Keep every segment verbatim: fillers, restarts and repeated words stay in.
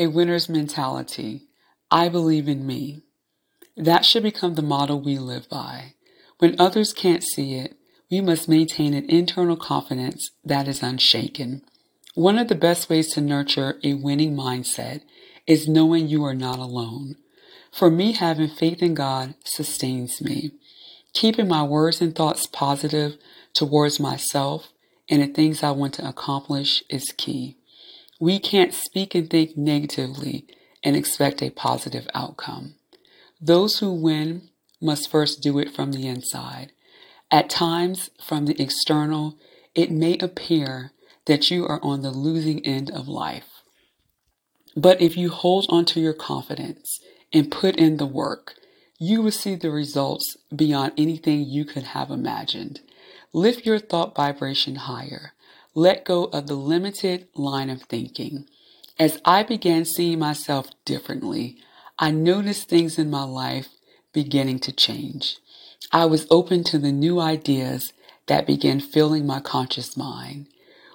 a winner's mentality. I believe in me. That should become the model we live by. When others can't see it, we must maintain an internal confidence that is unshaken. One of the best ways to nurture a winning mindset is knowing you are not alone. For me, having faith in God sustains me. Keeping my words and thoughts positive towards myself and the things I want to accomplish is key. We can't speak and think negatively and expect a positive outcome. Those who win must first do it from the inside. At times, from the external, it may appear that you are on the losing end of life. But if you hold on to your confidence and put in the work, you will see the results beyond anything you could have imagined. Lift your thought vibration higher. Let go of the limited line of thinking. As I began seeing myself differently, I noticed things in my life beginning to change. I was open to the new ideas that began filling my conscious mind.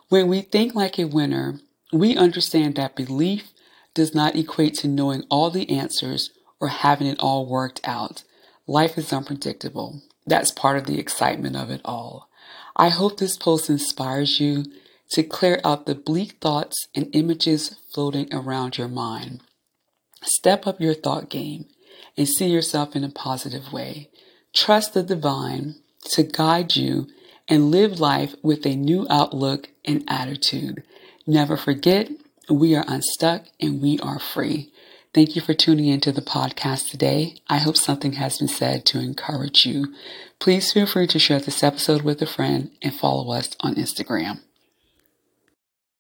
When we think like a winner, we understand that belief does not equate to knowing all the answers or having it all worked out. Life is unpredictable. That's part of the excitement of it all. I hope this post inspires you to clear out the bleak thoughts and images floating around your mind. Step up your thought game and see yourself in a positive way. Trust the divine to guide you and live life with a new outlook and attitude. Never forget, we are unstuck and we are free. Thank you for tuning into the podcast today. I hope something has been said to encourage you. Please feel free to share this episode with a friend and follow us on Instagram.